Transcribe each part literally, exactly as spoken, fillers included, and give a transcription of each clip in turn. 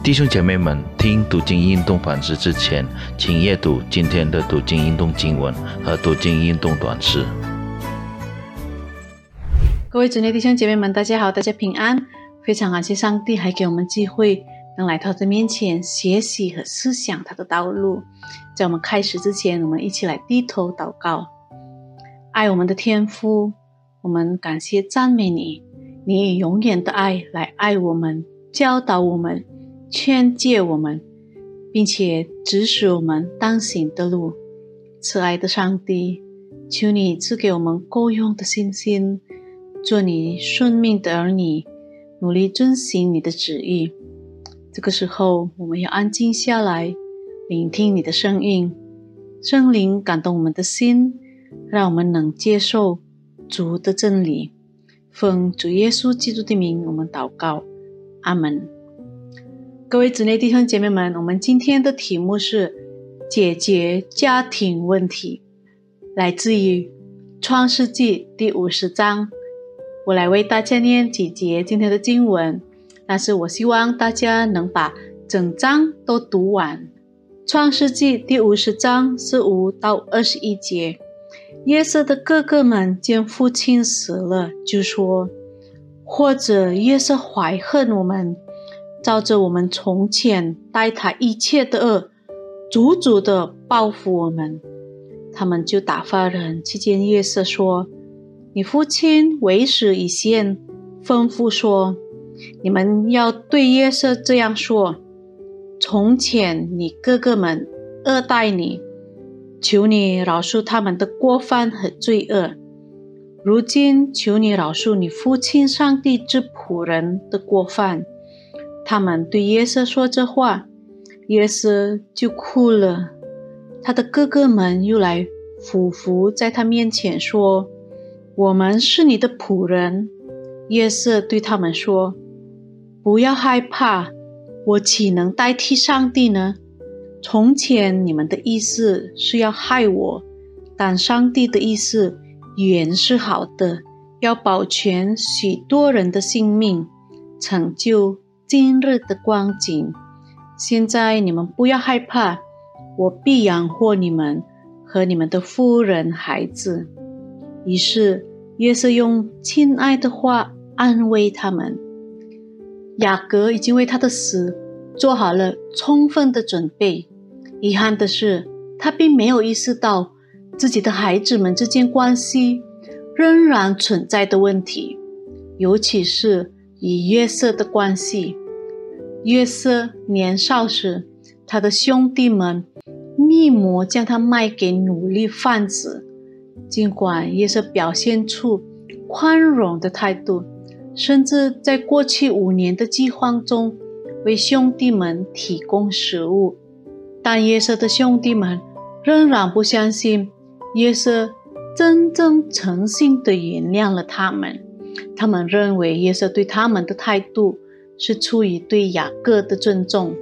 弟兄姐妹们，听读经运动反思之前，请阅读今天的读经运动经文和读经运动短诗。各位主内弟兄姐妹们，大家好，大家平安。非常感谢上帝还给我们机会能来到他的面前学习和思想他的道路。在我们开始之前，我们一起来低头祷告。爱我们的天父，我们感谢赞美你，你以永远的爱来爱我们，教导我们，劝诫我们，并且指使我们当行的路。慈爱的上帝，求你赐给我们够用的信心，做你顺命的儿女，努力遵行你的旨意。这个时候，我们要安静下来，聆听你的声音。圣灵感动我们的心，让我们能接受主的真理。奉主耶稣基督的名，我们祷告，阿们。各位主内弟兄姐妹们，我们今天的题目是解决家庭问题，来自于创世纪第五十章。我来为大家念几节今天的经文，但是我希望大家能把整章都读完。创世纪第五十章是五到二十一节。约瑟的哥哥们见父亲死了，就说：或者约瑟怀恨我们，照着我们从前待他一切的恶，足足的报复我们。他们就打发人去见约瑟，说：你父亲为时已现，吩咐说，你们要对约瑟这样说：从前你哥哥们恶待你，求你饶恕他们的过犯和罪恶。如今求你饶恕你父亲上帝之仆人的过犯。他们对约瑟说这话，约瑟就哭了。他的哥哥们又来俯伏在他面前说：我们是你的仆人。约瑟对他们说：不要害怕，我岂能代替上帝呢？从前你们的意思是要害我，但上帝的意思原是好的，要保全许多人的性命，成就今日的光景。现在你们不要害怕，我必养活你们和你们的夫人孩子。于是约瑟用亲爱的话安慰他们。雅各已经为他的死做好了充分的准备，遗憾的是，他并没有意识到自己的孩子们之间关系仍然存在的问题，尤其是与约瑟的关系。约瑟年少时，他的兄弟们密谋将他卖给奴隶贩子。尽管约瑟表现出宽容的态度，甚至在过去五年的饥荒中为兄弟们提供食物，但约瑟的兄弟们仍然不相信约瑟真正诚信地原谅了他们。他们认为约瑟对他们的态度是出于对雅各的尊重，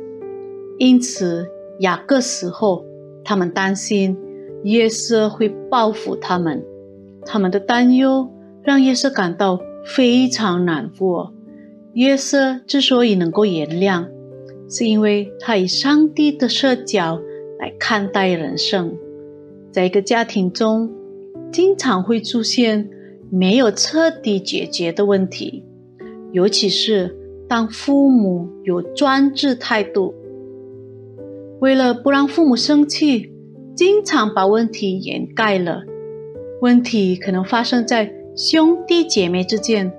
因此雅各死后，他们担心约瑟会报复他们。他们的担忧让约瑟感到非常难过。约瑟之所以能够原谅，是因为他以上帝的视角来看待人生。在一个家庭中，经常会出现没有彻底解决的问题，尤其是当父母有专制态度，为了不让父母生气，经常把问题掩盖了。问题可能发生在兄弟姐妹之间，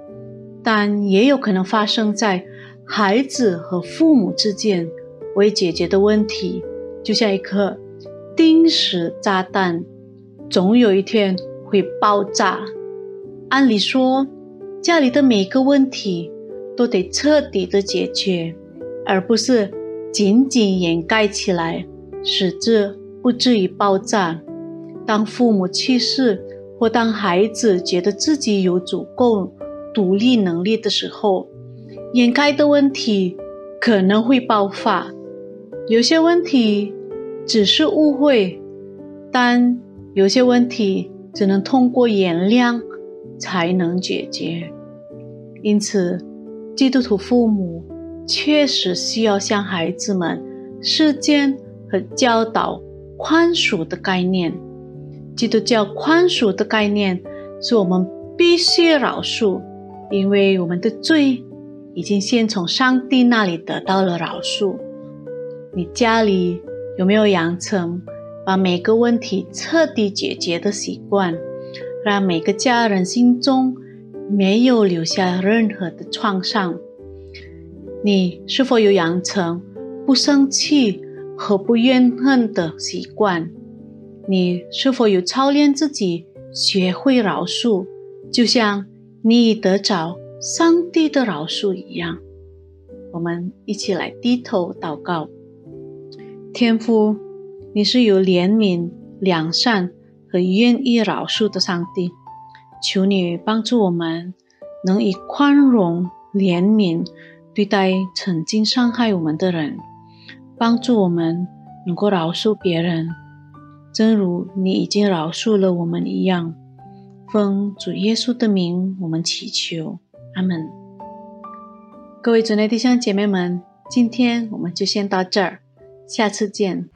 但也有可能发生在孩子和父母之间。未解决的问题就像一颗定时炸弹，总有一天会爆炸。按理说，家里的每个问题都得彻底的解决，而不是紧紧掩盖起来，使之不至于爆炸。当父母去世，或当孩子觉得自己有足够独立能力的时候，掩盖的问题可能会爆发。有些问题只是误会，但有些问题只能通过原谅才能解决。因此，基督徒父母确实需要向孩子们实践和教导宽恕的概念。基督教宽恕的概念是我们必须饶恕，因为我们的罪已经先从上帝那里得到了饶恕。你家里有没有养成把每个问题彻底解决的习惯，让每个家人心中没有留下任何的创伤？你是否有养成不生气和不怨恨的习惯？你是否有操练自己学会饶恕，就像你已得着上帝的饶恕一样？我们一起来低头祷告。天父，你是有怜悯、良善和愿意饶恕的上帝，求你帮助我们能以宽容、怜悯对待曾经伤害我们的人，帮助我们能够饶恕别人，正如你已经饶恕了我们一样。奉主耶稣的名，我们祈求，阿们。各位主内弟兄姐妹们，今天我们就先到这儿，下次见。